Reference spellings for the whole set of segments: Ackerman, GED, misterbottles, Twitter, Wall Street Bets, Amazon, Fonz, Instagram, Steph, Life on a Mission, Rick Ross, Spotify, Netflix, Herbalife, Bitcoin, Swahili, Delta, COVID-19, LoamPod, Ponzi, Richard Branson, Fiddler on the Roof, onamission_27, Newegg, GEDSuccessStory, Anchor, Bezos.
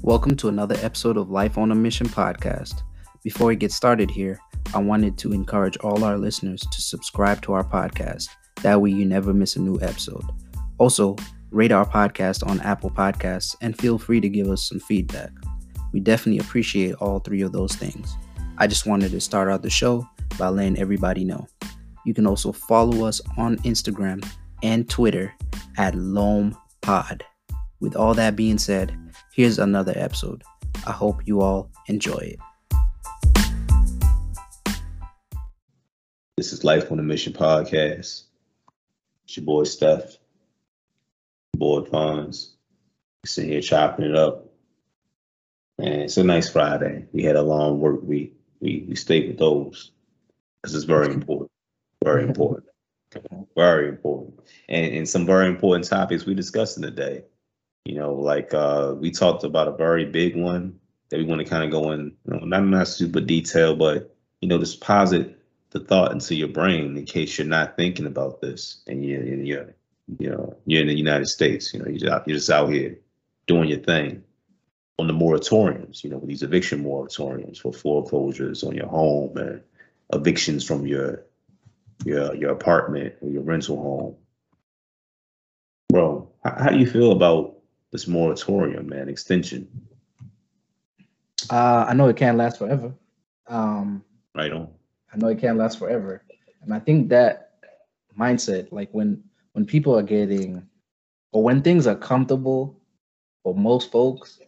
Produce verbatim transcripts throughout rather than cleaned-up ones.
Welcome to another episode of Life on a Mission podcast. Before we get started here, I wanted to encourage all our listeners to subscribe to our podcast. That way you never miss a new episode. Also, rate our podcast on Apple Podcasts and feel free to give us some feedback. We definitely appreciate all three of those things. I just wanted to start out the show by letting everybody know. You can also follow us on Instagram and Twitter at LoamPod. With all that being said, here's another episode. I hope you all enjoy it. This is Life on a Mission podcast. It's your boy Steph, boy Fonz. Sitting here chopping it up, and it's a nice Friday. We had a long work week. We we stayed with those because it's very important, very important, very important, and and some very important topics we discussing today. You know, like uh, we talked about a very big one that we want to kind of go in, you know, not not super detail, but, you know, just posit the thought into your brain in case you're not thinking about this and you're, and you're you know, you're in the United States, you know, you're just, out, you're just out here doing your thing on the moratoriums, you know, these eviction moratoriums for foreclosures on your home and evictions from your your your apartment or your rental home. Bro, how, how do you feel about this moratorium, man, extension? Uh, I know it can't last forever. Um, right on. I know it can't last forever. And I think that mindset, like when, when people are getting, or when things are comfortable for most folks,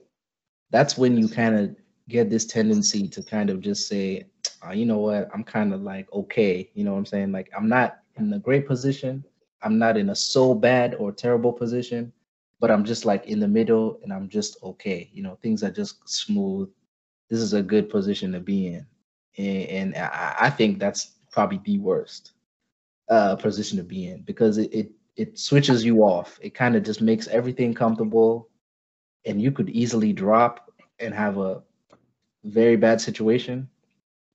that's when you kind of get this tendency to kind of just say, oh, you know what, I'm kind of like, okay, you know what I'm saying? Like, I'm not in a great position. I'm not in a so bad or terrible position, but I'm just like in the middle and I'm just okay. You know, things are just smooth. This is a good position to be in. And, and I, I think that's probably the worst uh, position to be in because it, it, it switches you off. It kind of just makes everything comfortable and you could easily drop and have a very bad situation.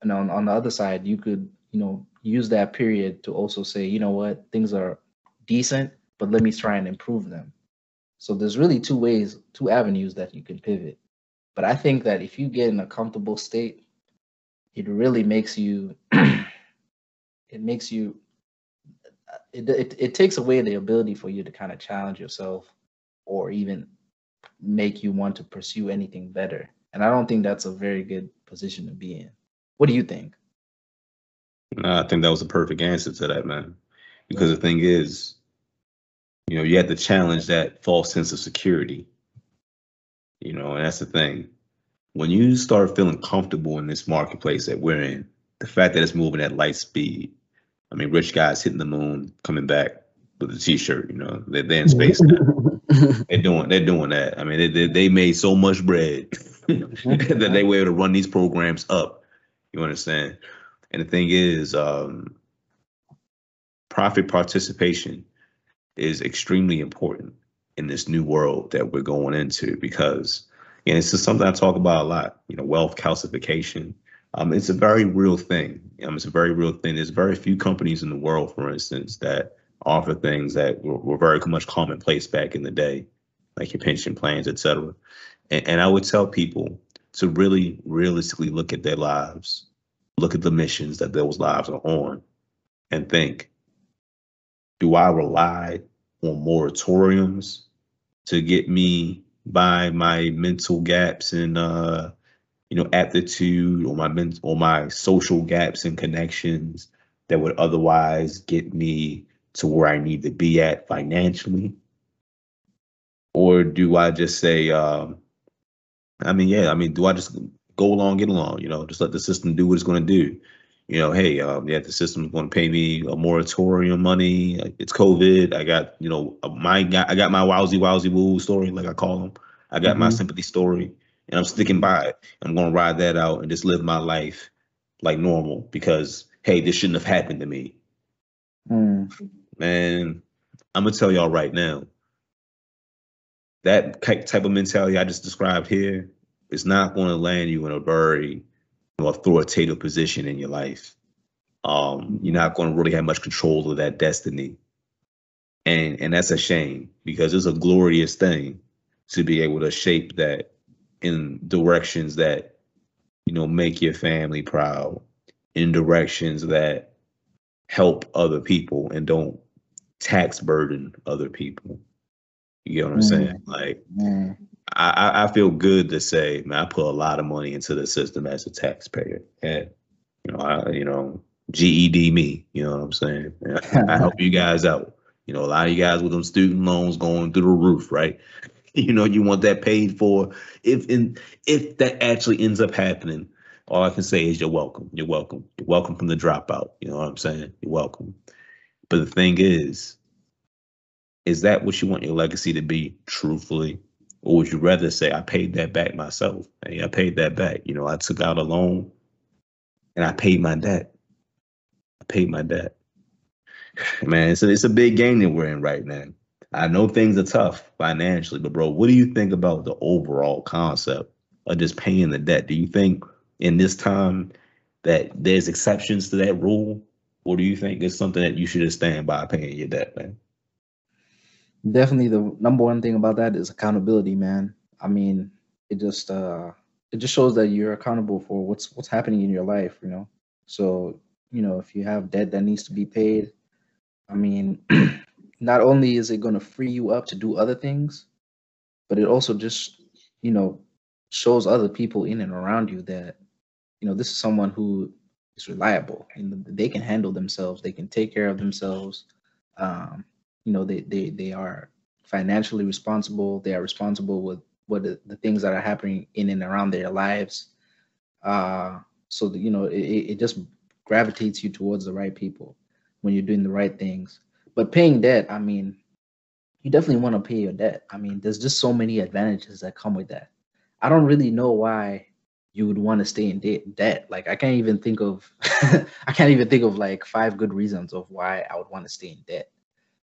And on, on the other side, you could, you know, use that period to also say, you know what, things are decent, but let me try and improve them. So there's really two ways, two avenues that you can pivot. But I think that if you get in a comfortable state, it really makes you, it makes you, it, it it takes away the ability for you to kind of challenge yourself or even make you want to pursue anything better. And I don't think that's a very good position to be in. What do you think? No, I think that was a perfect answer to that, man. Because the thing is, you know, you had to challenge that false sense of security. You know, and that's the thing. When you start feeling comfortable in this marketplace that we're in, the fact that it's moving at light speed. I mean, rich guys hitting the moon, coming back with a T-shirt. You know, they're, they're in space now. they're doing, they're doing that. I mean, they they, they made so much bread that they were able to run these programs up. You understand? And the thing is, um, profit participation is extremely important in this new world that we're going into because, and it's just something I talk about a lot, you know, wealth calcification. Um, it's a very real thing. Um, it's a very real thing. There's very few companies in the world, for instance, that offer things that were, were very much commonplace back in the day, like your pension plans, et cetera. And, and I would tell people to really realistically look at their lives, look at the missions that those lives are on, and think, do I rely on moratoriums to get me by my mental gaps and, uh, you know, aptitude or my men- or my social gaps and connections that would otherwise get me to where I need to be at financially? Or do I just say, um, I mean, yeah, I mean, do I just go along, get along, you know, just let the system do what it's going to do? You know, hey, um, yeah, the system's going to pay me a moratorium money. It's COVID. I got, you know, my I got my wowsy, wowsy, woo story, like I call them. I got mm-hmm. my sympathy story, and I'm sticking by it. I'm going to ride that out and just live my life like normal because, hey, this shouldn't have happened to me. Mm. Man, I'm going to tell y'all right now, that type of mentality I just described here is not going to land you in a very authoritative position in your life. Um, you're not going to really have much control of that destiny. And and that's a shame, because it's a glorious thing to be able to shape that in directions that, you know, make your family proud, in directions that help other people and don't tax burden other people. You know what I'm mm. saying? Like, mm. I, I feel good to say, man, I put a lot of money into the system as a taxpayer. And, you know, I, you know, G E D me, you know what I'm saying? I help you guys out. You know, a lot of you guys with them student loans going through the roof, right? You know, you want that paid for. If in, if that actually ends up happening, all I can say is you're welcome. You're welcome. You're welcome from the dropout. You know what I'm saying? You're welcome. But the thing is, is that what you want your legacy to be, truthfully? Or would you rather say, I paid that back myself? Hey, I paid that back. You know, I took out a loan and I paid my debt. I paid my debt. Man, so it's a big game that we're in right now. I know things are tough financially, but bro, what do you think about the overall concept of just paying the debt? Do you think in this time that there's exceptions to that rule? Or do you think it's something that you should just stand by paying your debt, man? Definitely the number one thing about that is accountability, man. I mean, it just uh, it just shows that you're accountable for what's what's happening in your life, you know? So, you know, if you have debt that needs to be paid, I mean, not only is it going to free you up to do other things, but it also just, you know, shows other people in and around you that, you know, this is someone who is reliable and they can handle themselves. They can take care of themselves. Um, You know, they, they, they are financially responsible. They are responsible with what the, the things that are happening in and around their lives. Uh, so, the, you know, it, it just gravitates you towards the right people when you're doing the right things. But paying debt, I mean, you definitely want to pay your debt. I mean, there's just so many advantages that come with that. I don't really know why you would want to stay in de- debt. Like, I can't even think of, I can't even think of like five good reasons of why I would want to stay in debt.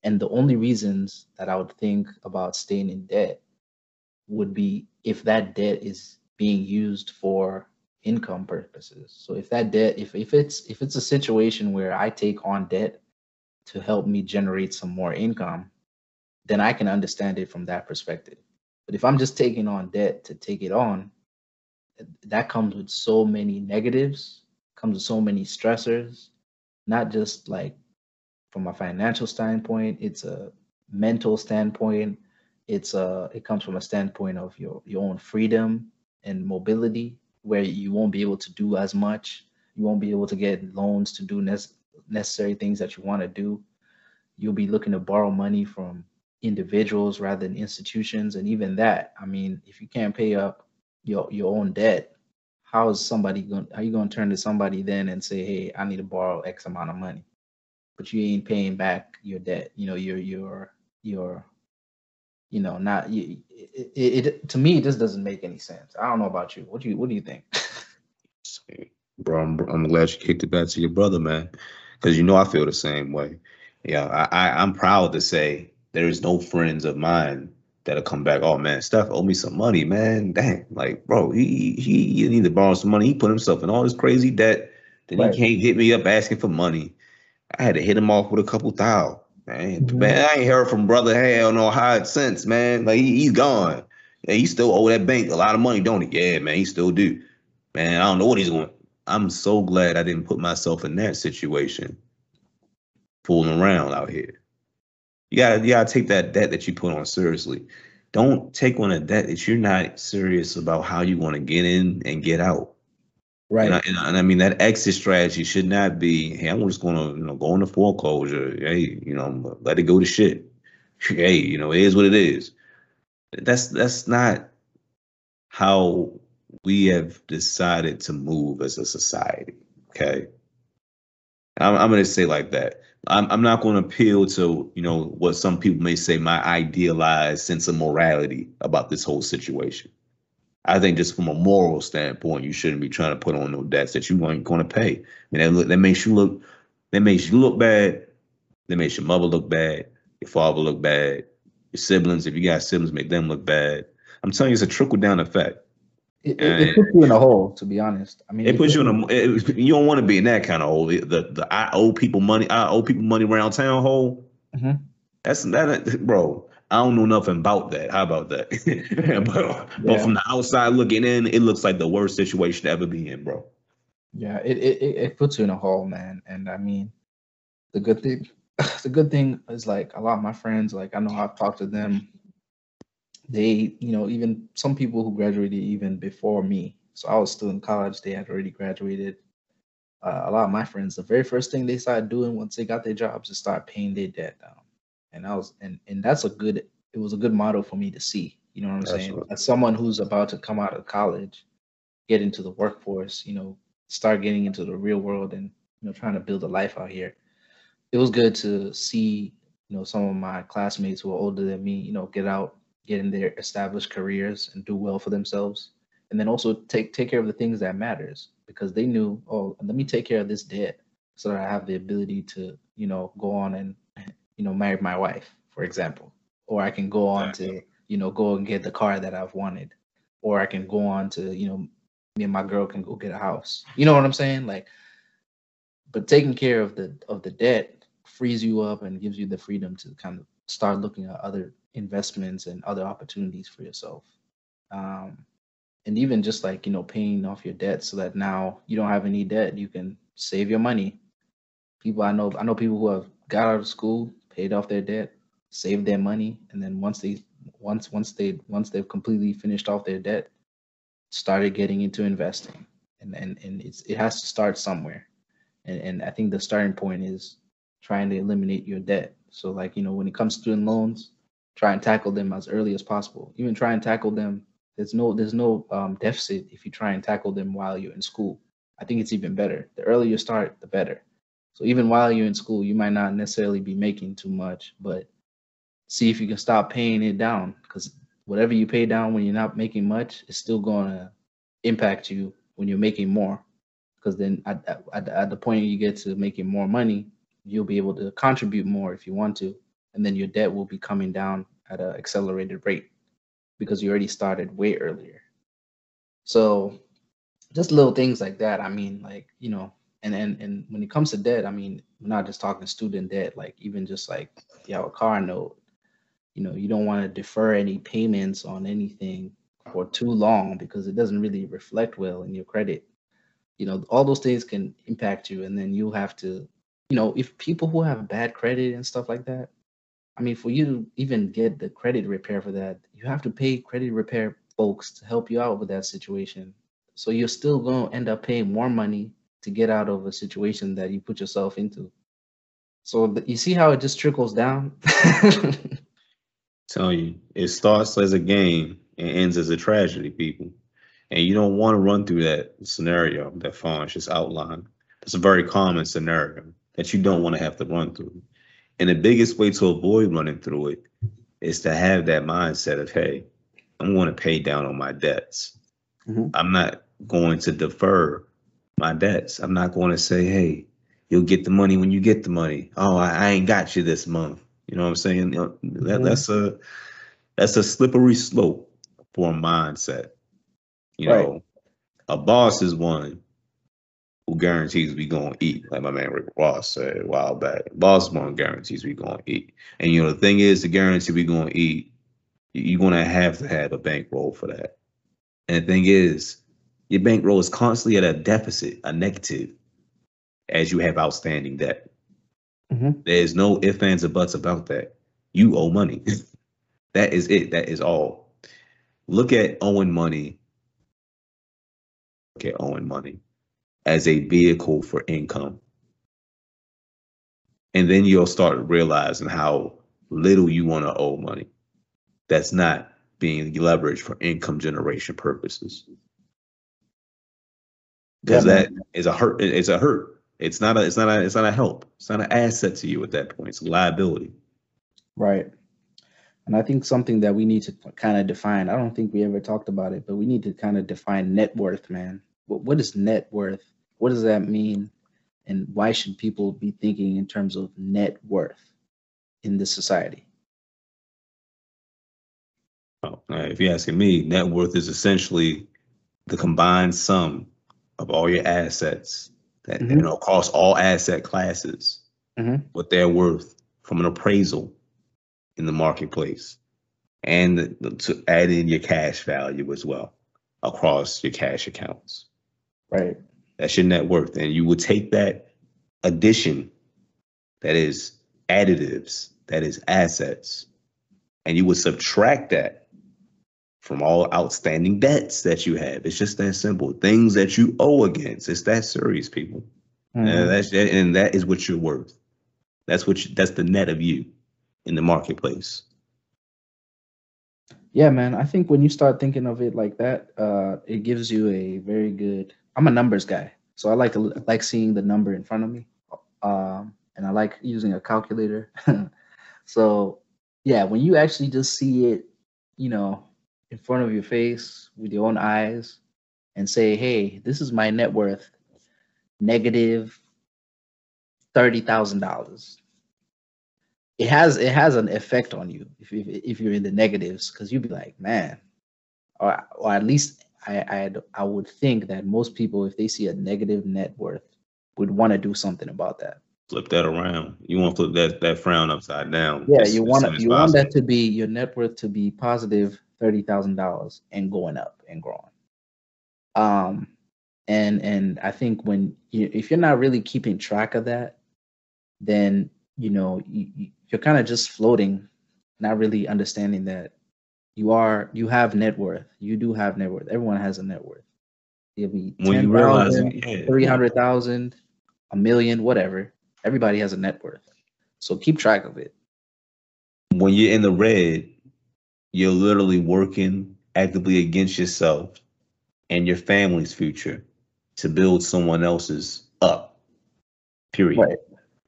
And the only reasons that I would think about staying in debt would be if that debt is being used for income purposes. So if that debt, if, if it's if it's a situation where I take on debt to help me generate some more income, then I can understand it from that perspective. But if I'm just taking on debt to take it on, that comes with so many negatives, comes with so many stressors, not just like, from a financial standpoint, it's a mental standpoint. It's a, it comes from a standpoint of your, your own freedom and mobility, where you won't be able to do as much. You won't be able to get loans to do ne- necessary things that you want to do. You'll be looking to borrow money from individuals rather than institutions. And even that, I mean, if you can't pay up your, your own debt, how is somebody going, are you going to turn to somebody then and say, hey, I need to borrow X amount of money? But you ain't paying back your debt. You know, you're, you're, you're, you know, not, you, it, it, it, to me, it just doesn't make any sense. I don't know about you. What do you, what do you think? Bro, I'm, I'm glad you kicked it back to your brother, man. Cause you know, I feel the same way. Yeah. I, I I'm proud to say there is no friends of mine that'll come back. Oh man, Steph owe me some money, man. Dang. Like, bro, he, he, he needed to borrow some money. He put himself in all this crazy debt. Then right. He can't hit me up asking for money. I had to hit him off with a couple thousand, man. Mm-hmm. Man, I ain't heard from brother hell no hide since, man. Like he, he's gone. Yeah, he still owe that bank a lot of money, don't he? Yeah, man, he still do. Man, I don't know what he's going. I'm so glad I didn't put myself in that situation, fooling around out here. You gotta, you gotta take that debt that you put on seriously. Don't take on a debt that you're not serious about how you want to get in and get out. Right. And I, and, I, and I mean, that exit strategy should not be, hey, I'm just going to, you know, go into foreclosure. Hey, you know, let it go to shit. Hey, you know, it is what it is. That's that's not how we have decided to move as a society. OK, I'm, I'm going to say like that. I'm, I'm not going to appeal to, you know, what some people may say, my idealized sense of morality about this whole situation. I think just from a moral standpoint, you shouldn't be trying to put on no debts that you aren't going to pay. I mean, that, look, that makes you look, that makes you look bad. That makes your mother look bad. Your father look bad. Your siblings, if you got siblings, make them look bad. I'm telling you, it's a trickle down effect. It, it, it puts you in a hole, to be honest. I mean, it puts you in a. It, you don't want to be in that kind of hole. The the, the I owe people money. I owe people money around town hole. Mm-hmm. That's that, bro. I don't know nothing about that. How about that? but, yeah. but from the outside looking in, it looks like the worst situation to ever be in, bro. Yeah, it it, it puts you in a hole, man. And I mean, the good thing, the good thing is like a lot of my friends, like I know I've talked to them. They, you know, even some people who graduated even before me. So I was still in college. They had already graduated. Uh, a lot of my friends, the very first thing they started doing once they got their jobs is start paying their debt down. And I was, and, and that's a good, it was a good model for me to see, you know what I'm Absolutely. saying? As someone who's about to come out of college, get into the workforce, you know, start getting into the real world and, you know, trying to build a life out here. It was good to see, you know, some of my classmates who are older than me, you know, get out, get in their established careers and do well for themselves. And then also take, take care of the things that matters because they knew, oh, let me take care of this debt so that I have the ability to, you know, go on and, you know, marry my wife, for example, or I can go on exactly. to, you know, go and get the car that I've wanted, or I can go on to, you know, me and my girl can go get a house. You know what I'm saying? Like, but taking care of the, of the debt frees you up and gives you the freedom to kind of start looking at other investments and other opportunities for yourself. Um, and even just like, you know, paying off your debt so that now you don't have any debt, you can save your money. People, I know, I know people who have got out of school, paid off their debt, saved their money. And then once they, once, once they, once they've completely finished off their debt, started getting into investing and, and, and it's, it has to start somewhere. And, and I think the starting point is trying to eliminate your debt. So like, you know, when it comes to student loans, try and tackle them as early as possible. Even try and tackle them. There's no there's no um, deficit if you try and tackle them while you're in school. I think it's even better. The earlier you start, the better. So even while you're in school, you might not necessarily be making too much, but see if you can stop paying it down because whatever you pay down when you're not making much is still going to impact you when you're making more because then at, at, at the point you get to making more money, you'll be able to contribute more if you want to. And then your debt will be coming down at an accelerated rate because you already started way earlier. So just little things like that. I mean, like, you know, and, and, and when it comes to debt, I mean, we're not just talking student debt, like even just like if you have a car note, you know, you don't want to defer any payments on anything for too long because it doesn't really reflect well in your credit. You know, all those things can impact you. And then you'll have to, you know, if people who have bad credit and stuff like that, I mean, for you to even get the credit repair for that, you have to pay credit repair folks to help you out with that situation. So you're still going to end up paying more money to get out of a situation that you put yourself into. So you see how it just trickles down? Tell you, it starts as a game and ends as a tragedy, people. And you don't want to run through that scenario that Fonz just outlined. It's a very common scenario that you don't want to have to run through. And the biggest way to avoid running through it is to have that mindset of, hey, I'm going to pay down on my debts. Mm-hmm. I'm not going to defer my debts. I'm not going to say, hey, you'll get the money when you get the money. Oh, I, I ain't got you this month. You know what I'm saying? That, mm-hmm. that's a that's a slippery slope for a mindset. You right. know, a boss is one who guarantees we gonna eat, like my man Rick Ross said a while back. Boss one guarantees we gonna eat, and you know the thing is, the guarantee we gonna eat, you're gonna have to have a bankroll for that. And the thing is, your bankroll is constantly at a deficit, a negative, as you have outstanding debt. Mm-hmm. There's no ifs, ands, or buts about that. You owe money. That is it. That is all. Look at owing money. Look at owing money as a vehicle for income. And then you'll start realizing how little you want to owe money that's not being leveraged for income generation purposes. Because that is a hurt. It's a hurt. It's not a. It's not a. It's not a help. It's not an asset to you at that point. It's a liability. Right. And I think something that we need to kind of define. I don't think we ever talked about it, but we need to kind of define net worth, man. What what is net worth? What does that mean? And why should people be thinking in terms of net worth in this society? Oh, if you're asking me, net worth is essentially the combined sum of all your assets that mm-hmm. you know across all asset classes, mm-hmm. what they're worth from an appraisal in the marketplace, and the, to add in your cash value as well across your cash accounts. Right. That's your net worth. And you would take that addition, that is additives, that is assets, and you would subtract that from all outstanding debts that you have. It's just that simple. Things that you owe against. It's that serious, people. Mm-hmm. And, that's, and that is what you're worth. That's what you, that's the net of you in the marketplace. Yeah, man. I think when you start thinking of it like that, uh, it gives you a very good. I'm a numbers guy, so I like to, like seeing the number in front of me, um, and I like using a calculator. So, yeah, when you actually just see it, you know, in front of your face with your own eyes, and say, "Hey, this is my net worth, negative thirty thousand dollars." It has it has an effect on you if if, if you're in the negatives, because you'd be like, "Man," or or at least. I I'd, I would think that most people, if they see a negative net worth, would want to do something about that. Flip that around. You want to flip that, that frown upside down. Yeah, as, you want you possible. want that to be your net worth to be positive thirty thousand dollars and going up and growing. Um, and and I think when you if you're not really keeping track of that, then you know you, you're kind of just floating, not really understanding that. You are, you have net worth. You do have net worth. Everyone has a net worth. It'll be ten thousand, yeah. three hundred thousand, a million, whatever. Everybody has a net worth. So keep track of it. When you're in the red, you're literally working actively against yourself and your family's future to build someone else's up, period. Right.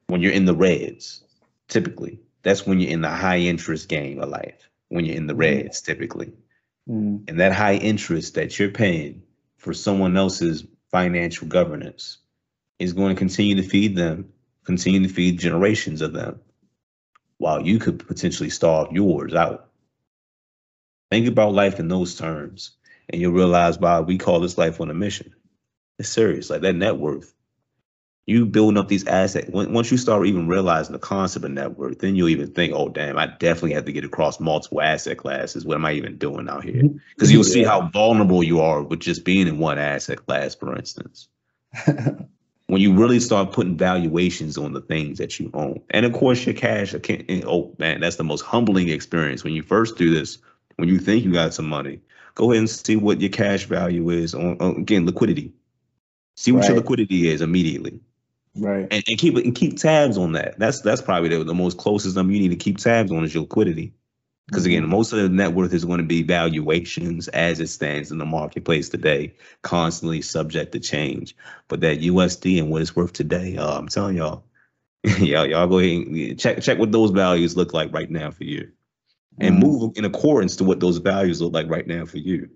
When you're in the reds, typically, that's when you're in the high interest game of life. When you're in the reds, typically. Mm. And that high interest that you're paying for someone else's financial governance is going to continue to feed them, continue to feed generations of them, while you could potentially starve yours out. Think about life in those terms, and you'll realize why we call this life on a mission. It's serious, like that net worth. You building up these assets. Once you start even realizing the concept of net worth, then you'll even think, oh, damn, I definitely have to get across multiple asset classes. What am I even doing out here? Because you'll see how vulnerable you are with just being in one asset class, for instance. When you really start putting valuations on the things that you own. And, of course, your cash. Oh, man, that's the most humbling experience. When you first do this, when you think you got some money, go ahead and see what your cash value is on, on again, liquidity. See what right. your liquidity is immediately. Right. And, and keep and keep tabs on that. That's that's probably the, the most closest number you need to keep tabs on is your liquidity. Because again, most of the net worth is going to be valuations as it stands in the marketplace today, constantly subject to change. But that U S D and what it's worth today, uh, I'm telling y'all, y'all, y'all go ahead and check check what those values look like right now for you. And mm. move in accordance to what those values look like right now for you.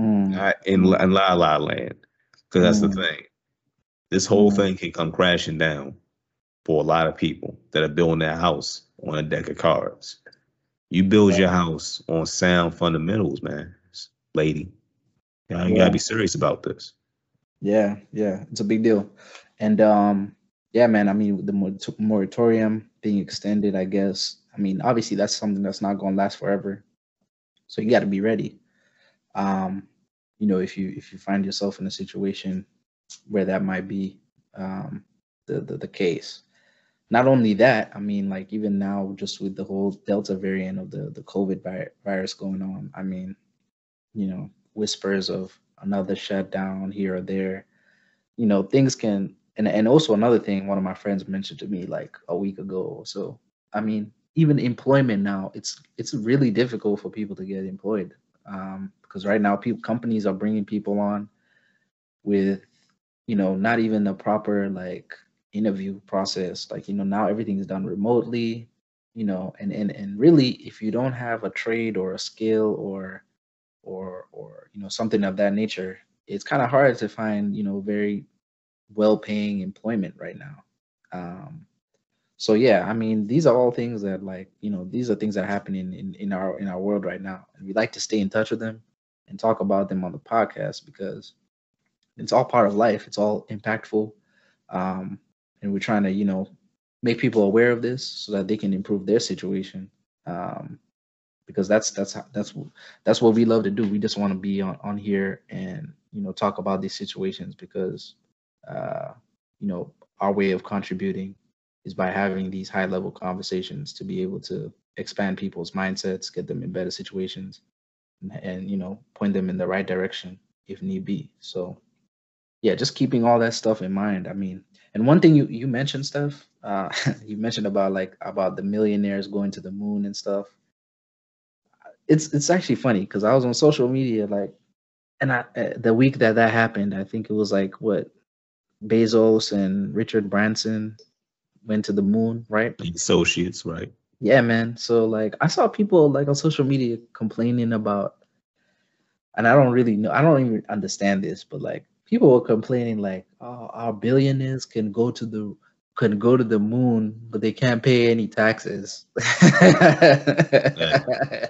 Mm. Not in, in La La Land. Because that's mm. the thing. This whole thing can come crashing down for a lot of people that are building their house on a deck of cards. You build right. your house on sound fundamentals, man, lady. You yeah. gotta be serious about this. Yeah, yeah, it's a big deal. And um, yeah, man, I mean, with the moratorium being extended, I guess. I mean, obviously, that's something that's not going to last forever. So you got to be ready. Um, you know, if you if you find yourself in a situation where that might be um, the, the the case. Not only that, I mean, like even now, just with the whole Delta variant of the the COVID vi- virus going on, I mean, you know, whispers of another shutdown here or there. you know, things can, and, and also another thing one of my friends mentioned to me like a week ago or so, I mean, even employment now, it's it's really difficult for people to get employed um, because right now people, companies are bringing people on with, you know, not even a proper like interview process. Like, you know, now everything is done remotely, you know, and, and, and really, if you don't have a trade or a skill or, or, or, you know, something of that nature, it's kind of hard to find, you know, very well-paying employment right now. Um, so, yeah, I mean, these are all things that like, you know, these are things that are happening in, in our in our world right now. And we like to stay in touch with them and talk about them on the podcast because it's all part of life. It's all impactful. Um, and we're trying to, you know, make people aware of this so that they can improve their situation. Um, because that's that's how, that's that's what we love to do. We just want to be on, on here and, you know, talk about these situations because, uh, you know, our way of contributing is by having these high level conversations to be able to expand people's mindsets, get them in better situations, and, and you know, point them in the right direction if need be. So, yeah, just keeping all that stuff in mind. I mean, and one thing you, you mentioned, Steph, uh, you mentioned about like about the millionaires going to the moon and stuff. It's it's actually funny because I was on social media like, and I, uh, the week that that happened, I think it was like what Bezos and Richard Branson went to the moon, right? The associates, right? Yeah, man. So like I saw people like on social media complaining about, and I don't really know, I don't even understand this, but like people were complaining like, oh, our billionaires can go to the can go to the moon, but they can't pay any taxes. Yeah.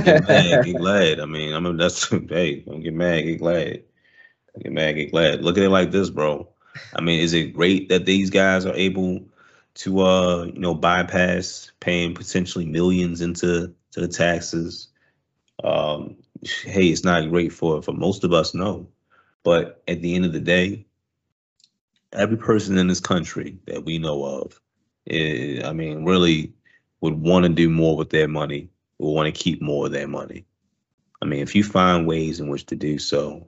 Get mad, get glad. I mean, I mean that's hey, don't get mad, get glad. Don't get mad, get glad. Look at it like this, bro. I mean, is it great that these guys are able to uh, you know, bypass paying potentially millions into to the taxes? Um, hey, it's not great for for most of us, no. But at the end of the day, every person in this country that we know of, is, I mean, really would want to do more with their money. Will want to keep more of their money. I mean, if you find ways in which to do so,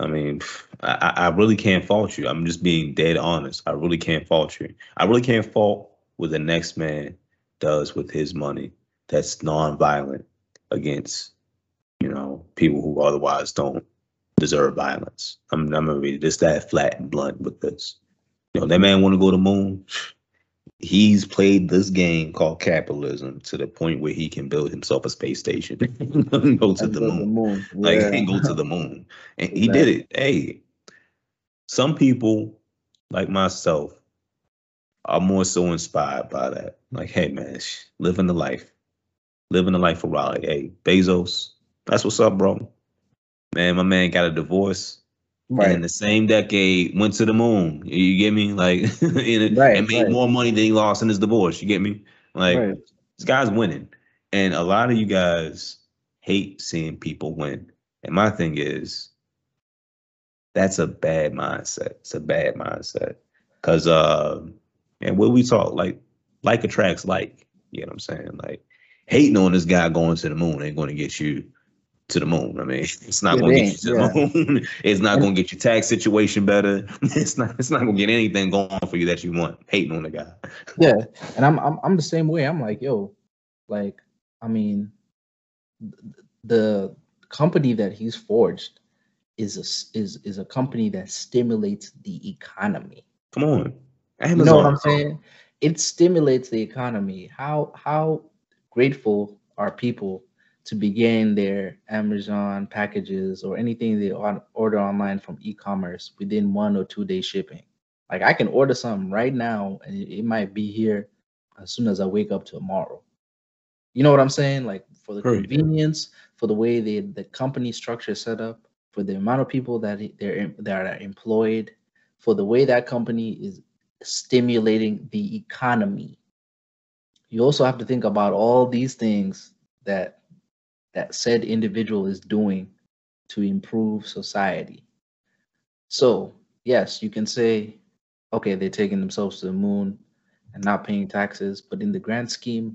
I mean, I, I really can't fault you. I'm just being dead honest. I really can't fault you. I really can't fault what the next man does with his money that's nonviolent against, you know, people who otherwise don't deserve violence. I'm, I'm going to be just that flat and blunt with this. You know, that man want to go to the moon. He's played this game called capitalism to the point where he can build himself a space station, go to the moon. the moon, like yeah. He go to the moon, and exactly. He did it. Hey, some people like myself are more so inspired by that. Like, hey man, sh- living the life, living the life of Raleigh. Hey, Bezos, that's what's up, bro. Man, my man got a divorce. Right. And the same decade went to the moon. You get me? Like, and, right, and made right. more money than he lost in his divorce. You get me? Like, right. This guy's winning. And a lot of you guys hate seeing people win. And my thing is, that's a bad mindset. It's a bad mindset. Because, uh, and what we talk, like, like attracts like. You know what I'm saying? Like, hating on this guy going to the moon ain't going to get you to the moon. I mean, it's not it gonna get you to yeah. the moon. It's not gonna get your tax situation better. It's not. It's not gonna get anything going on for you that you want. Hating on the guy. Yeah, and I'm I'm I'm the same way. I'm like, yo, like, I mean, the company that he's forged is a, is is a company that stimulates the economy. Come on, Amazon. You know what I'm saying? It stimulates the economy. How how grateful are people to begin their Amazon packages or anything they order online from e-commerce within one or two day shipping? Like I can order something right now and it might be here as soon as I wake up tomorrow. You know what I'm saying? Like for the Great. convenience, for the way they, the company structure is set up, for the amount of people that they're that are employed, for the way that company is stimulating the economy. You also have to think about all these things that that said individual is doing to improve society. So, yes, you can say, okay, they're taking themselves to the moon and not paying taxes, but in the grand scheme,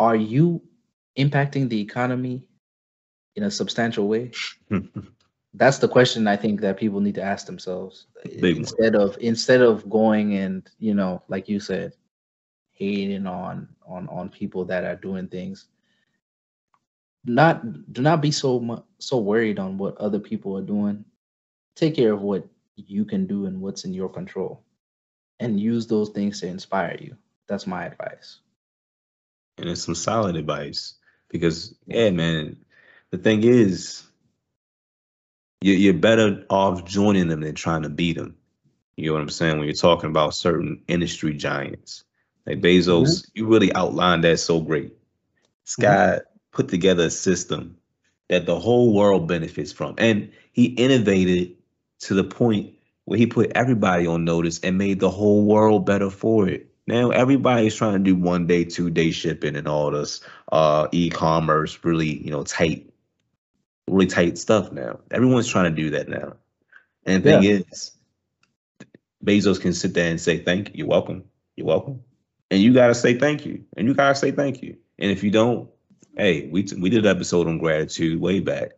are you impacting the economy in a substantial way? that's the question I think that people need to ask themselves Big instead one. of instead of going and, you know, like you said, hating on on on people that are doing things. Not do not be so much, so worried on what other people are doing. Take care of what you can do and what's in your control, and use those things to inspire you. That's my advice. And it's some solid advice because, yeah, man, the thing is, you're better off joining them than trying to beat them. You know what I'm saying? When you're talking about certain industry giants like Bezos, mm-hmm. you really outlined that so great. This guy mm-hmm. put together a system that the whole world benefits from. And he innovated to the point where he put everybody on notice and made the whole world better for it. Now everybody's trying to do one day, two day shipping and all this uh, e-commerce, really, you know, tight, really tight stuff now. Everyone's trying to do that now. And the yeah. thing is, Bezos can sit there and say, thank you, you're welcome, you're welcome. And you got to say thank you, and you got to say thank you. And if you don't, hey, we t- we did an episode on gratitude way back.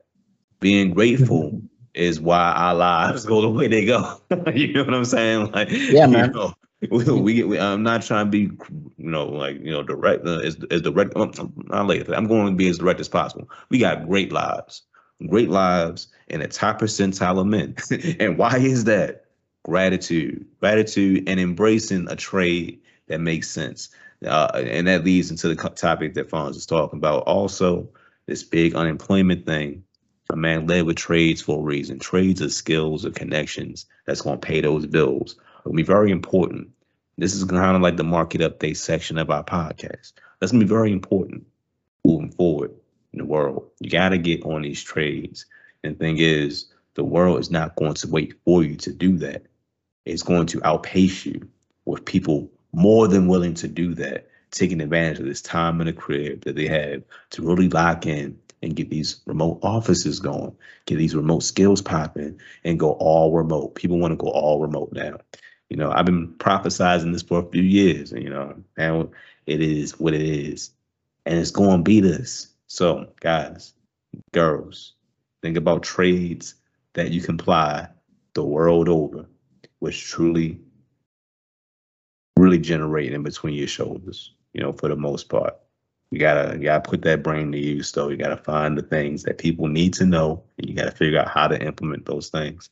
Being grateful is why our lives go the way they go. You know what I'm saying? Like, yeah, man. You know, we, we, we, I'm not trying to be, you know, like, you know, direct. Uh, as, as direct. Um, I'm, I'm going to be as direct as possible. We got great lives, great lives, and a top percentile of men. And why is that? Gratitude, gratitude, and embracing a trade that makes sense. Uh, and that leads into the topic that Fonz is talking about. Also, this big unemployment thing. A man led with trades for a reason. Trades are skills or connections that's going to pay those bills. It'll be very important. This is kind of like the market update section of our podcast. That's going to be very important moving forward in the world. You got to get on these trades. And the thing is, the world is not going to wait for you to do that. It's going to outpace you with people more than willing to do that, taking advantage of this time in the crib that they have to really lock in and get these remote offices going, get these remote skills popping, and go all remote. People want to go all remote now. You know, I've been prophesizing this for a few years, and, you know, now it is what it is, and it's going to be this. So, guys, girls, think about trades that you can ply the world over, which truly really generating in between your shoulders, you know, for the most part. You gotta, you gotta put that brain to use, though. You gotta find the things that people need to know, and you gotta figure out how to implement those things.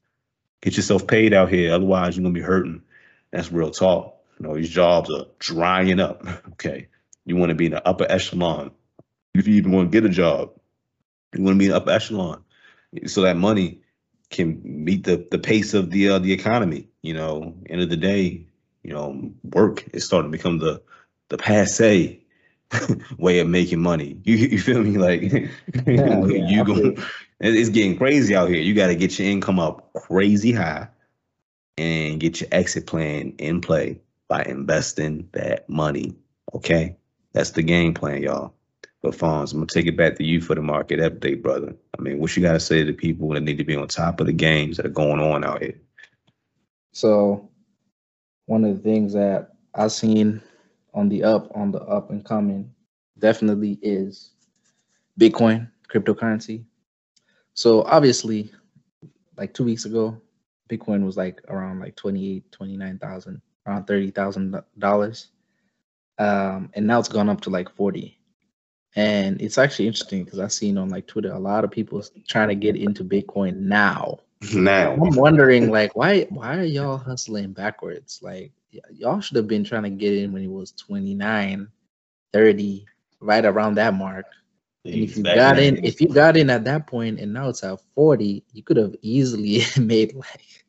Get yourself paid out here, otherwise you're gonna be hurting. That's real talk. You know, these jobs are drying up, okay? You wanna be in the upper echelon. If you even wanna get a job, you wanna be in the upper echelon. So that money can meet the, the pace of the uh, the economy, you know, end of the day. You know, work is starting to become the the passe way of making money. You you feel me? Like, yeah, you yeah, going, it's getting crazy out here. You got to get your income up crazy high and get your exit plan in play by investing that money. Okay, that's the game plan, y'all. But Fonz, I'm gonna take it back to you for the market update, brother. I mean, what you got to say to people that need to be on top of the games that are going on out here? So, one of the things that I've seen on the up, on the up and coming, definitely is Bitcoin, cryptocurrency. So obviously, like two weeks ago, Bitcoin was like around like twenty-eight, twenty-nine thousand, around thirty thousand dollars. Um, and now it's gone up to like forty. And it's actually interesting because I've seen on like Twitter, a lot of people trying to get into Bitcoin now. Now I'm wondering, like, why why are y'all hustling backwards? Like, y- y'all should have been trying to get in when it was twenty-nine, thirty, right around that mark. And if you got in, if you got in at that point, and now it's at forty, you could have easily made like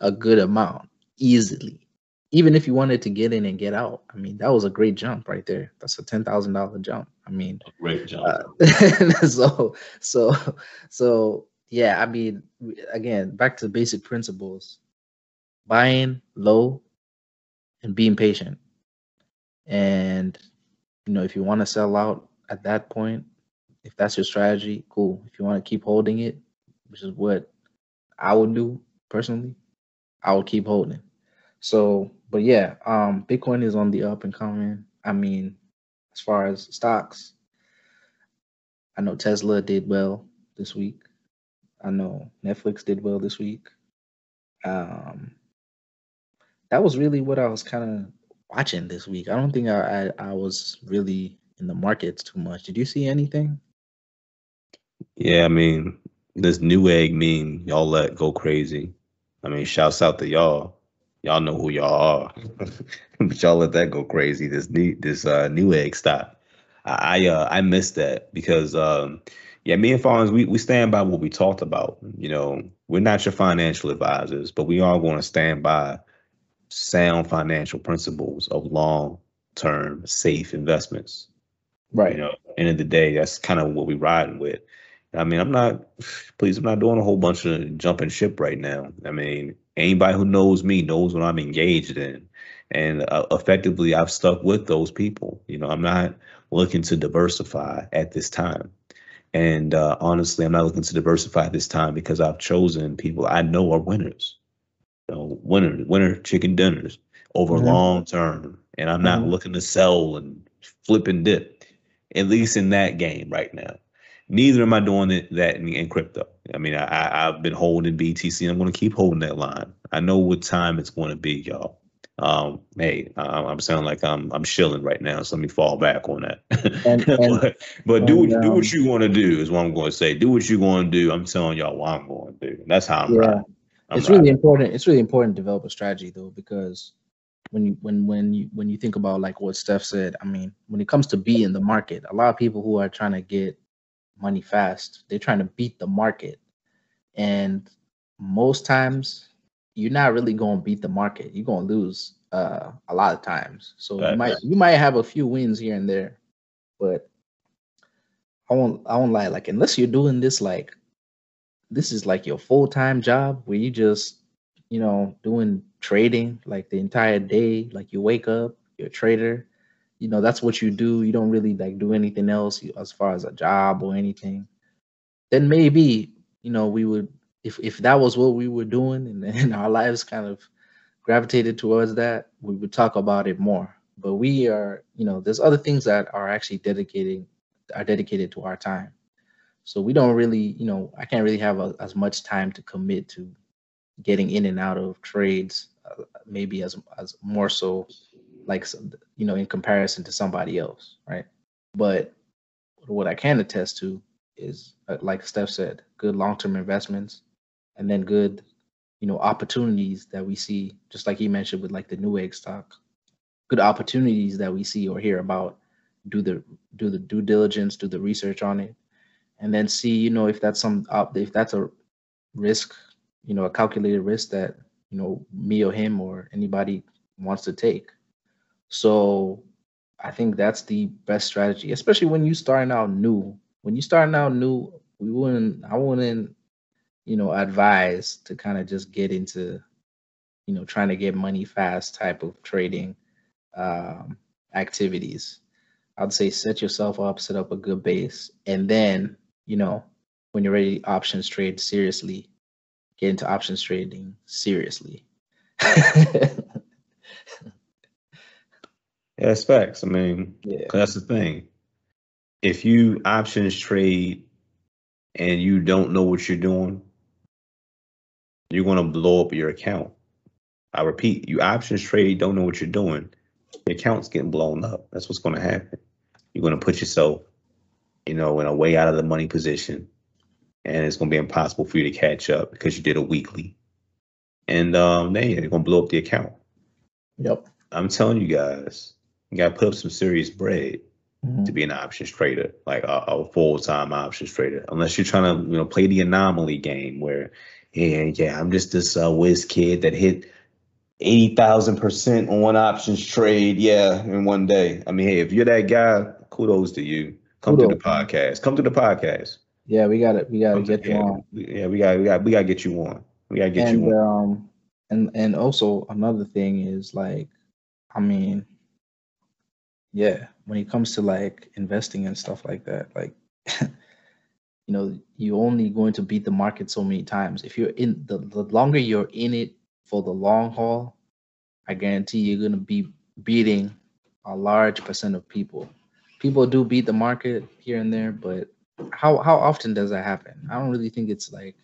a good amount, easily. Even if you wanted to get in and get out, I mean, that was a great jump right there. That's a ten thousand dollar jump. I mean, a great jump. Uh, so so so. Yeah, I mean, again, back to the basic principles, buying low and being patient. And, you know, if you want to sell out at that point, if that's your strategy, cool. If you want to keep holding it, which is what I would do personally, I would keep holding. So, but yeah, um, Bitcoin is on the up and coming. I mean, as far as stocks, I know Tesla did well this week. I know Netflix did well this week. Um, that was really what I was kind of watching this week. I don't think I, I, I was really in the markets too much. Did you see anything? Yeah, I mean, this Newegg meme, y'all let go crazy. I mean, shouts out to y'all. Y'all know who y'all are. But y'all let that go crazy. This new, this uh, Newegg stock. I uh, I missed that because, um, yeah, me and Fonz, we, we stand by what we talked about. You know, we're not your financial advisors, but we are going to stand by sound financial principles of long-term safe investments. Right. You know, end of the day, that's kind of what we're riding with. I mean, I'm not, please, I'm not doing a whole bunch of jumping ship right now. I mean, anybody who knows me knows what I'm engaged in. And uh, effectively, I've stuck with those people. You know, I'm not looking to diversify at this time. And uh, honestly, I'm not looking to diversify at this time because I've chosen people I know are winners. You know, winner, winner chicken dinners over mm-hmm. long term. And I'm mm-hmm. not looking to sell and flip and dip, at least in that game right now. Neither am I doing it, that in, in crypto. I mean, I, I've been holding B T C, and I'm going to keep holding that line. I know what time it's going to be, y'all. Um, hey, I, I'm sounding like I'm I'm shilling right now, so let me fall back on that. And, and, but but and, do what, um, do what you want to do is what I'm going to say. Do what you're going to do. I'm telling y'all what I'm going to do. And that's how I'm. Yeah, I'm it's riding. really important. It's really important to develop a strategy though, because when you when when you when you think about like what Steph said, I mean, when it comes to being in the market, a lot of people who are trying to get money fast, they're trying to beat the market, and most times you're not really going to beat the market. You're going to lose uh a lot of times. So right. you might you might have a few wins here and there, but I won't I won't lie, like unless you're doing this like this is like your full-time job where you just, you know, doing trading like the entire day, like you wake up, you're a trader. You know, that's what you do. You don't really like do anything else as far as a job or anything. Then maybe, you know, we would, if if that was what we were doing and, and our lives kind of gravitated towards that, we would talk about it more. But we are, you know, there's other things that are actually dedicating, are dedicated to our time. So we don't really, you know, I can't really have a, as much time to commit to getting in and out of trades, uh, maybe as as more so. Like, you know, in comparison to somebody else, right? But what I can attest to is, like Steph said, good long-term investments and then good, you know, opportunities that we see, just like he mentioned with like the Newegg stock, good opportunities that we see or hear about, do the do the due diligence, do the research on it, and then see, you know, if that's some, if that's a risk, you know, a calculated risk that, you know, me or him or anybody wants to take. So I think that's the best strategy, especially when you're starting out new. When you're starting out new, we wouldn't, I wouldn't, you know, advise to kind of just get into, you know, trying to get money fast type of trading um, activities. I'd say set yourself up, set up a good base. And then, you know, when you're ready to options trade seriously, get into options trading seriously. Yeah, it's facts. I mean, yeah. That's the thing. If you options trade and you don't know what you're doing, you're going to blow up your account. I repeat, you options trade, don't know what you're doing, your account's getting blown up. That's what's going to happen. You're going to put yourself, you know, in a way out of the money position, and it's going to be impossible for you to catch up because you did a weekly. And um, then you're going to blow up the account. Yep. I'm telling you guys. You got to put up some serious bread mm-hmm. to be an options trader, like a, a full-time options trader, unless you're trying to, you know, play the anomaly game where, yeah, yeah, I'm just this uh, whiz kid that hit eighty thousand percent on one options trade, yeah, in one day. I mean, hey, if you're that guy, kudos to you. Come kudos. to the podcast. Come to the podcast. Yeah, we got to we got to get you yeah, on. Yeah, we got we got we got to get you on. We got to get and, you on. Um, and and also another thing is like, I mean. Yeah, when it comes to like investing and stuff like that, like, you know, you're only going to beat the market so many times. If you're in the, the longer you're in it for the long haul, I guarantee you're going to be beating a large percent of people. People do beat the market here and there, but how, how often does that happen? I don't really think it's like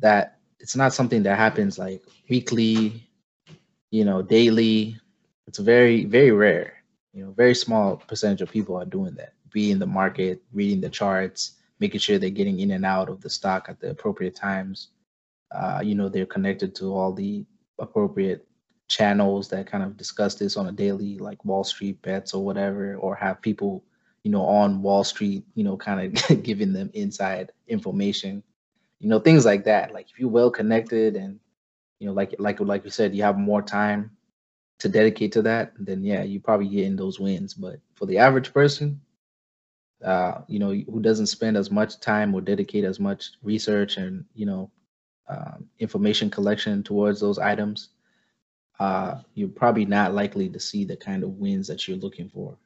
that it's not something that happens like weekly, you know, daily. It's very, very rare. You know, very small percentage of people are doing that. Being in the market, reading the charts, making sure they're getting in and out of the stock at the appropriate times. Uh, you know, they're connected to all the appropriate channels that kind of discuss this on a daily, like Wall Street Bets or whatever, or have people, you know, on Wall Street, you know, kind of giving them inside information, you know, things like that. Like if you're well connected and, you know, like, like, like you said, you have more time to dedicate to that, then yeah, you probably get in those wins. But for the average person, uh, you know, who doesn't spend as much time or dedicate as much research and, you know, um, information collection towards those items, uh, you're probably not likely to see the kind of wins that you're looking for.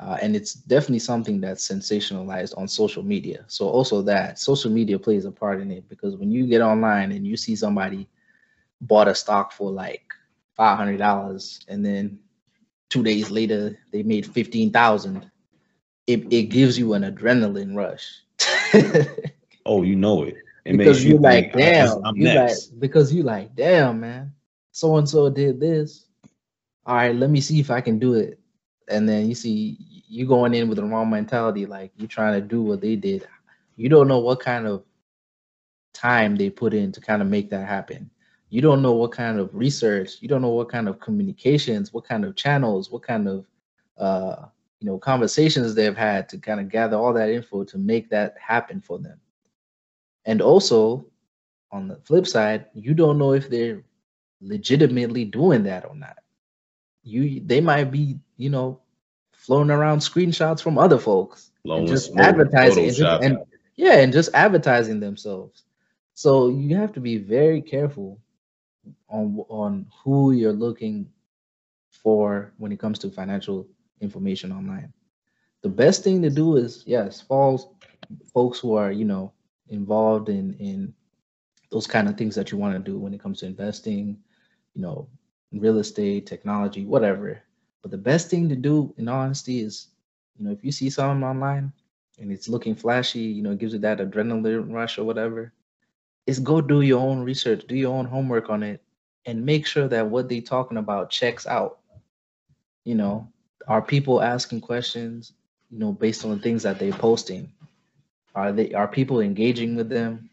Uh, and it's definitely something that's sensationalized on social media. So also that social media plays a part in it, because when you get online and you see somebody bought a stock for like five hundred dollars and then two days later they made fifteen thousand, it, it gives you an adrenaline rush. Oh, you know it. It because you're like, think, damn, I'm you're next. Like, because you're like, damn, man, so-and-so did this. All right, let me see if I can do it. And then you see you going in with the wrong mentality, like you're trying to do what they did. You don't know what kind of time they put in to kind of make that happen. You don't know what kind of research, you don't know what kind of communications, what kind of channels, what kind of, uh, you know, conversations they've had to kind of gather all that info to make that happen for them. And also, on the flip side, you don't know if they're legitimately doing that or not. You, they might be, you know, floating around screenshots from other folks, and just advertising, and just, and, yeah, and just advertising themselves. So you have to be very careful on on who you're looking for when it comes to financial information online. The best thing to do is, yes, follow folks who are, you know, involved in in those kind of things that you want to do when it comes to investing, you know, real estate, technology, whatever. But the best thing to do, in all honesty, is, you know, if you see something online and it's looking flashy, you know, it gives you that adrenaline rush or whatever, is go do your own research, do your own homework on it, and make sure that what they're talking about checks out. You know, are people asking questions, you know, based on the things that they're posting? Are they are people engaging with them?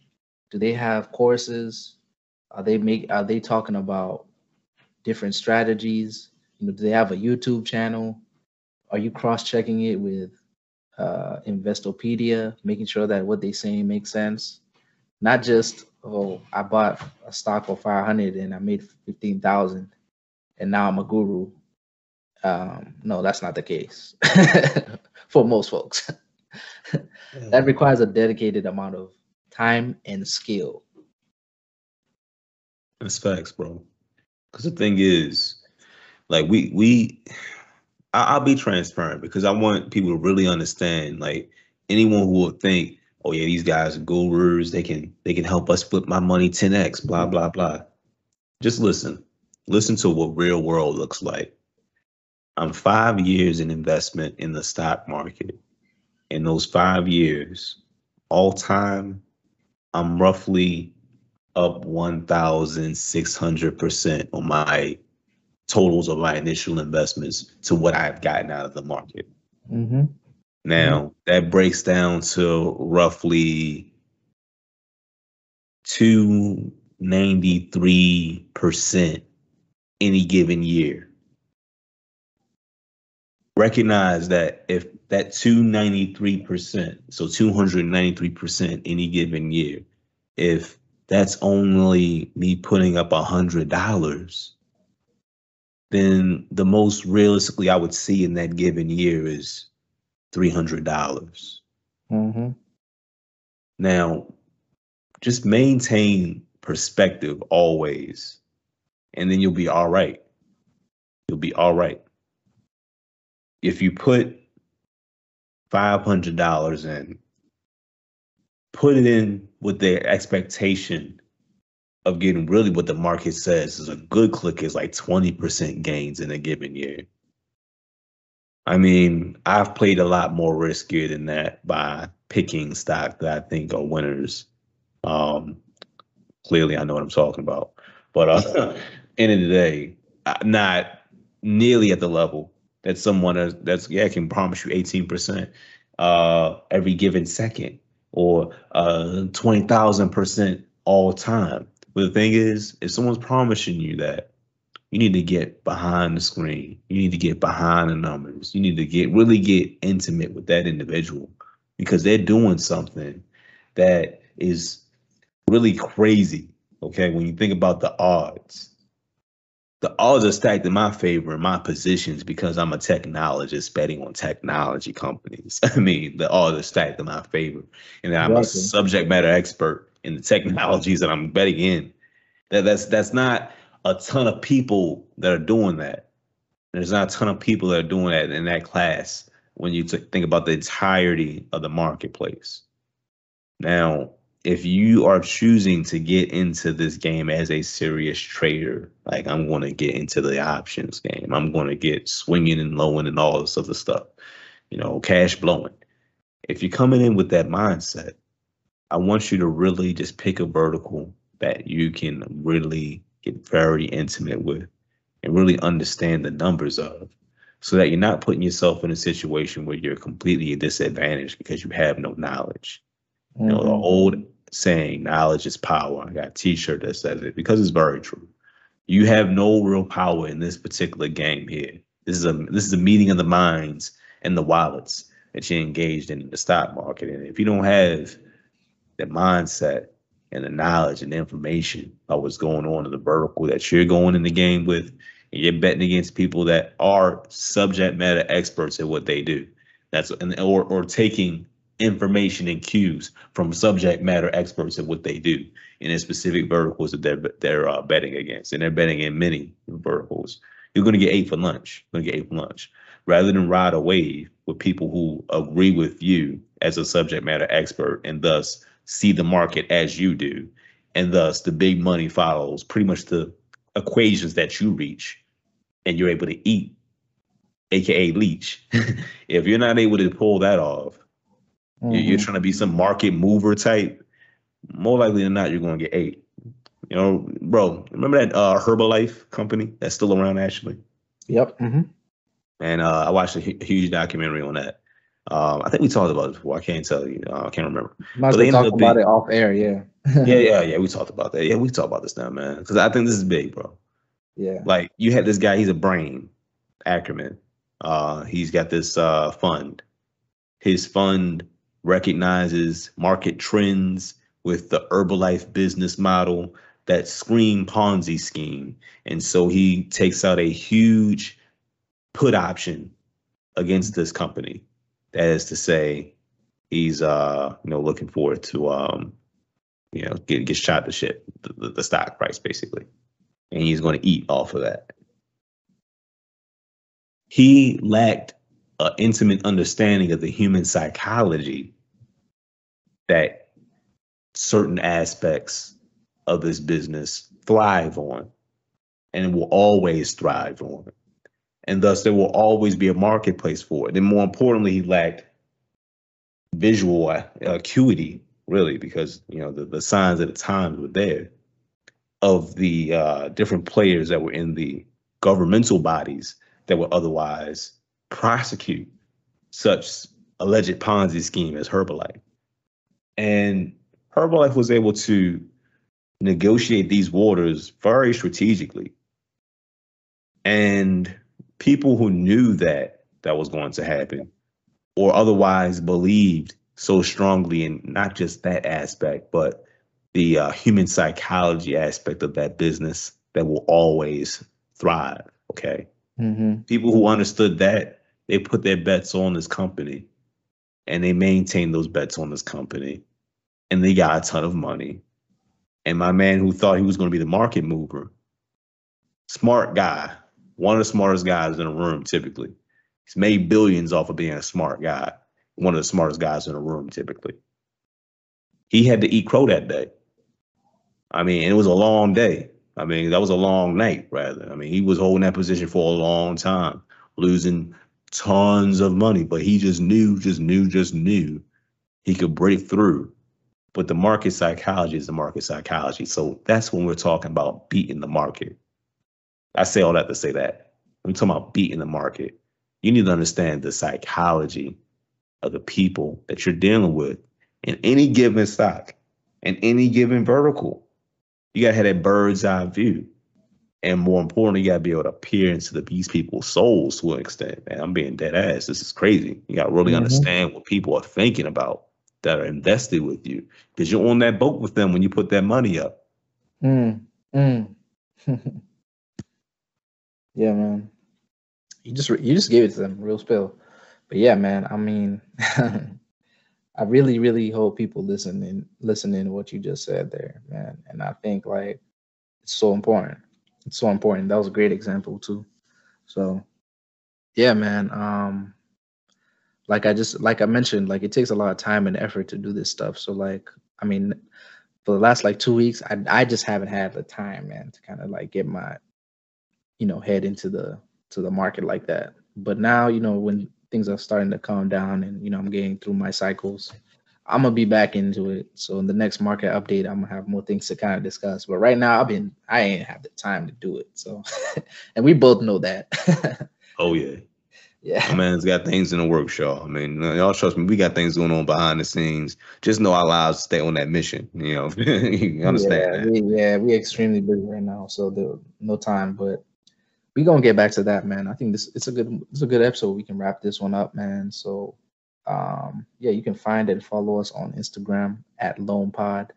Do they have courses? Are they make are they talking about different strategies? You know, do they have a YouTube channel? Are you cross-checking it with uh, Investopedia, making sure that what they're saying makes sense? Not just, oh, I bought a stock for five hundred and I made fifteen thousand and now I'm a guru. Um, no, that's not the case for most folks. That requires a dedicated amount of time and skill. That's facts, bro. Because the thing is, like, we, we, I, I'll be transparent because I want people to really understand, like, anyone who will think, oh yeah, these guys are gurus, they can they can help us flip my money ten x, blah, blah, blah. Just listen. Listen to what real world looks like. I'm five years in investment in the stock market. In those five years, all time, I'm roughly up one thousand six hundred percent on my totals of my initial investments to what I've gotten out of the market. Mm-hmm. Now, that breaks down to roughly two hundred ninety-three percent any given year. Recognize that if that two hundred ninety-three percent, so two hundred ninety-three percent any given year, if that's only me putting up one hundred dollars, then the most realistically I would see in that given year is three hundred dollars. Mm-hmm. Now, just maintain perspective always, and then you'll be all right. You'll be all right. If you put five hundred dollars in, put it in with the expectation of getting really what the market says is a good click is like twenty percent gains in a given year. I mean, I've played a lot more riskier than that by picking stock that I think are winners. Um, Clearly, I know what I'm talking about. But uh, end of the day, I'm not nearly at the level that someone that's, that's yeah can promise you eighteen percent uh, every given second or uh, twenty thousand percent all time. But the thing is, if someone's promising you that, you need to get behind the screen. You need to get behind the numbers. You need to get really get intimate with that individual because they're doing something that is really crazy. Okay, when you think about the odds, the odds are stacked in my favor in my positions because I'm a technologist betting on technology companies. I mean, the odds are stacked in my favor, and I'm exactly. a subject matter expert in the technologies that I'm betting in. That that's that's not a ton of people that are doing that. There's not a ton of people that are doing that in that class when you t- think about the entirety of the marketplace. Now, if you are choosing to get into this game as a serious trader, like I'm going to get into the options game, I'm going to get swinging and lowing and all this other stuff, you know, cash blowing. If you're coming in with that mindset, I want you to really just pick a vertical that you can really get very intimate with and really understand the numbers of so that you're not putting yourself in a situation where you're completely disadvantaged because you have no knowledge. Mm-hmm. You know, the old saying, knowledge is power. I got a t-shirt that says it because it's very true. You have no real power in this particular game here. This is a this is a meeting of the minds and the wallets that you're engaged in, in the stock market. And if you don't have the mindset and the knowledge and the information about what's going on in the vertical that you're going in the game with, and you're betting against people that are subject matter experts at what they do. That's and or or taking information and cues from subject matter experts at what they do in the specific verticals that they're they're uh, betting against, and they're betting in many verticals. You're gonna get ate for lunch. You're gonna get ate for lunch rather than ride a wave with people who agree with you as a subject matter expert and thus see the market as you do, and thus the big money follows pretty much the equations that you reach, and you're able to eat, aka leech. If you're not able to pull that off, mm-hmm. you're trying to be some market mover type, more likely than not you're going to get ate. You know, bro, remember that uh Herbalife company that's still around actually? Yep. Mm-hmm. And uh I watched a h- huge documentary on that. Um, I think we talked about it before. I can't tell you. Uh, I can't remember. Might be talking about it off air, yeah. yeah, yeah, yeah. We talked about that. Yeah, we talked about this now, man. Because I think this is big, bro. Yeah. Like you had this guy. He's a brain, Ackerman. Uh, he's got this uh, fund. His fund recognizes market trends with the Herbalife business model that scream Ponzi scheme, and so he takes out a huge put option against this company. That is to say, he's uh you know looking forward to um you know get get shot to shit the, the, the stock price basically, and he's going to eat off of that. He lacked an intimate understanding of the human psychology that certain aspects of this business thrive on, and will always thrive on. And thus, there will always be a marketplace for it. And more importantly, he lacked visual acuity, really, because you know the, the signs at the time were there of the uh, different players that were in the governmental bodies that would otherwise prosecute such alleged Ponzi scheme as Herbalife. And Herbalife was able to negotiate these waters very strategically. And people who knew that that was going to happen or otherwise believed so strongly in not just that aspect, but the uh, human psychology aspect of that business that will always thrive. Okay. Mm-hmm. People who understood that, they put their bets on this company and they maintained those bets on this company and they got a ton of money. And my man who thought he was going to be the market mover, smart guy, one of the smartest guys in the room, typically. He's made billions off of being a smart guy. One of the smartest guys in the room, typically. He had to eat crow that day. I mean, and it was a long day. I mean, that was a long night, rather. I mean, he was holding that position for a long time, losing tons of money. But he just knew, just knew, just knew he could break through But the market psychology is the market psychology. So that's when we're talking about beating the market. I say all that to say that. I'm talking about beating the market. You need to understand the psychology of the people that you're dealing with in any given stock, in any given vertical. You got to have that bird's eye view. And more importantly, you got to be able to peer into the, these people's souls to an extent. Man, I'm being dead ass. This is crazy. You got to really mm-hmm. understand what people are thinking about that are invested with you, because you're on that boat with them when you put that money up. Mm. Mm. Yeah, man. You just you just gave it to them, real spill. But yeah, man, I mean, I really, really hope people listening, listening to what you just said there, man. And I think, like, it's so important. It's so important. That was a great example, too. So, yeah, man. Um, like I just, like I mentioned, like, it takes a lot of time and effort to do this stuff. So, like, I mean, for the last, like, two weeks, I, I just haven't had the time, man, to kind of, like, get my, you know, head into the, to the market like that. But now, you know, when things are starting to calm down and, you know, I'm getting through my cycles, I'm going to be back into it. So in the next market update, I'm going to have more things to kind of discuss. But right now, I've been, I ain't have the time to do it. So, and we both know that. Oh, yeah. Yeah. My man's got things in the works, y'all. I mean, y'all trust me, we got things going on behind the scenes. Just know our lives stay on that mission. You know, you understand? Yeah, we, yeah, we're extremely busy right now. So there, no time, but we're going to get back to that, man. I think this it's a good it's a good episode. We can wrap this one up, man. So, um, yeah, you can find and follow us on Instagram at LoamPod.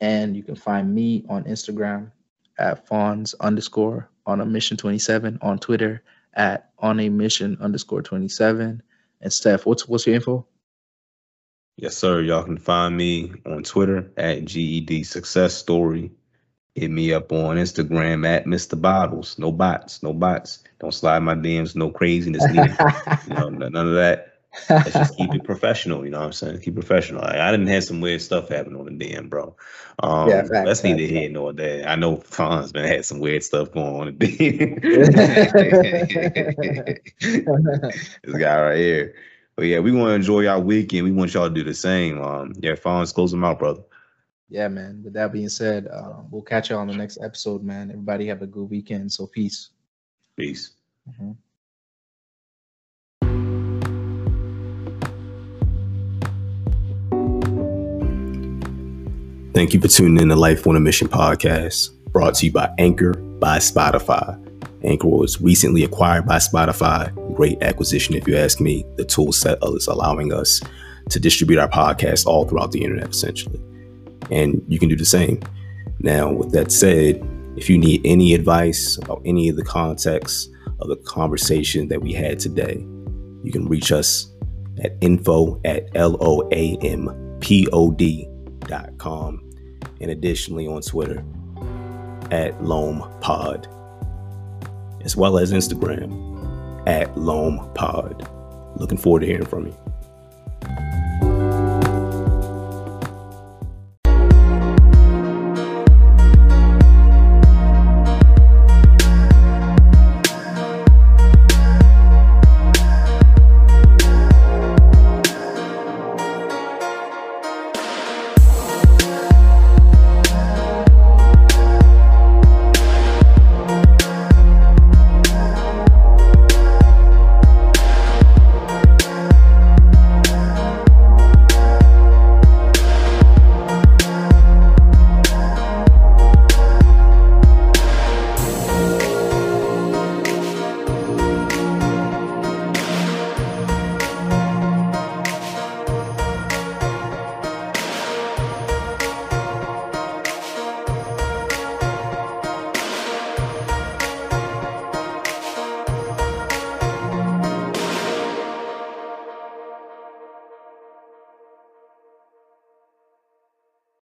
And you can find me on Instagram at Fonz underscore on a mission twenty-seven, on Twitter at on a mission underscore twenty-seven. And Steph, what's what's your info? Yes, sir. Y'all can find me on Twitter at G E D Success Story. Hit me up on Instagram at mister bottles. No bots, no bots. Don't slide my D Ms, no craziness needed. You know, none of that. Let's just keep it professional, you know what I'm saying? Keep professional. I, I didn't have some weird stuff happen on the D M, bro. Um, yeah, fact, that's neither here nor there. I know Fonz, man, had some weird stuff going on in the D M. This guy right here. But yeah, we want to enjoy our weekend. We want y'all to do the same. Um, yeah, Fonz, close them out, brother. Yeah, man. With that being said, uh, we'll catch y'all on the next episode, man. Everybody have a good weekend. So peace. Peace. Mm-hmm. Thank you for tuning in to Life on a Mission podcast, brought to you by Anchor by Spotify. Anchor was recently acquired by Spotify. Great acquisition, if you ask me. The tool set is allowing us to distribute our podcast all throughout the internet, essentially. And you can do the same. Now, with that said, if you need any advice about any of the context of the conversation that we had today, you can reach us at info at L O A M P O D dot com. And additionally on Twitter at LoamPod, as well as Instagram at LoamPod. Looking forward to hearing from you.